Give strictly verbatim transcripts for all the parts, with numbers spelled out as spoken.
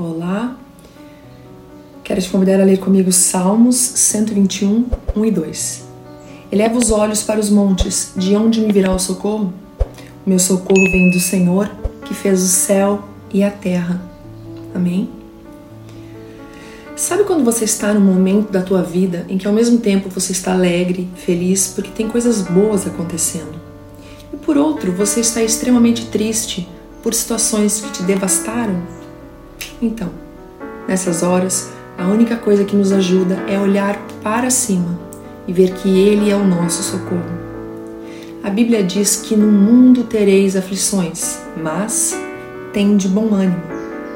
Olá, quero te convidar a ler comigo Salmos cento e vinte e um, um e dois. Eleva os olhos para os montes, de onde me virá o socorro? O meu socorro vem do Senhor, que fez o céu e a terra. Amém? Sabe quando você está num momento da tua vida em que ao mesmo tempo você está alegre, feliz, porque tem coisas boas acontecendo? E por outro, você está extremamente triste por situações que te devastaram? Então, nessas horas, a única coisa que nos ajuda é olhar para cima e ver que Ele é o nosso socorro. A Bíblia diz que no mundo tereis aflições, mas tende bom ânimo,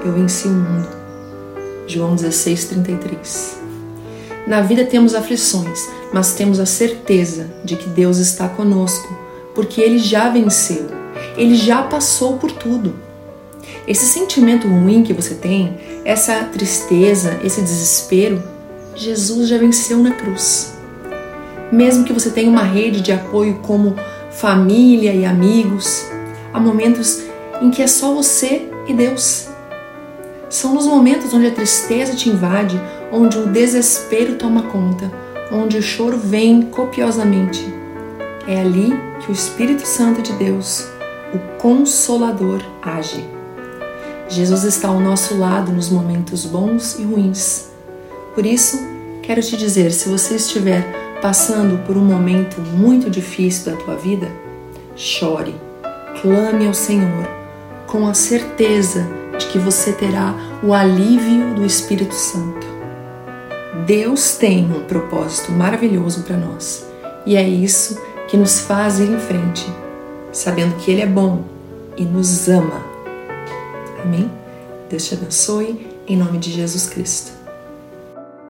eu venci o mundo. João dezesseis, trinta e três. Na vida temos aflições, mas temos a certeza de que Deus está conosco, porque Ele já venceu, Ele já passou por tudo. Esse sentimento ruim que você tem, essa tristeza, esse desespero, Jesus já venceu na cruz. Mesmo que você tenha uma rede de apoio como família e amigos, há momentos em que é só você e Deus. São nos momentos onde a tristeza te invade, onde o desespero toma conta, onde o choro vem copiosamente. É ali que o Espírito Santo de Deus, o Consolador, age. Jesus está ao nosso lado nos momentos bons e ruins. Por isso, quero te dizer, se você estiver passando por um momento muito difícil da tua vida, chore, clame ao Senhor, com a certeza de que você terá o alívio do Espírito Santo. Deus tem um propósito maravilhoso para nós, e é isso que nos faz ir em frente, sabendo que Ele é bom e nos ama. Amém? Deus te abençoe, em nome de Jesus Cristo.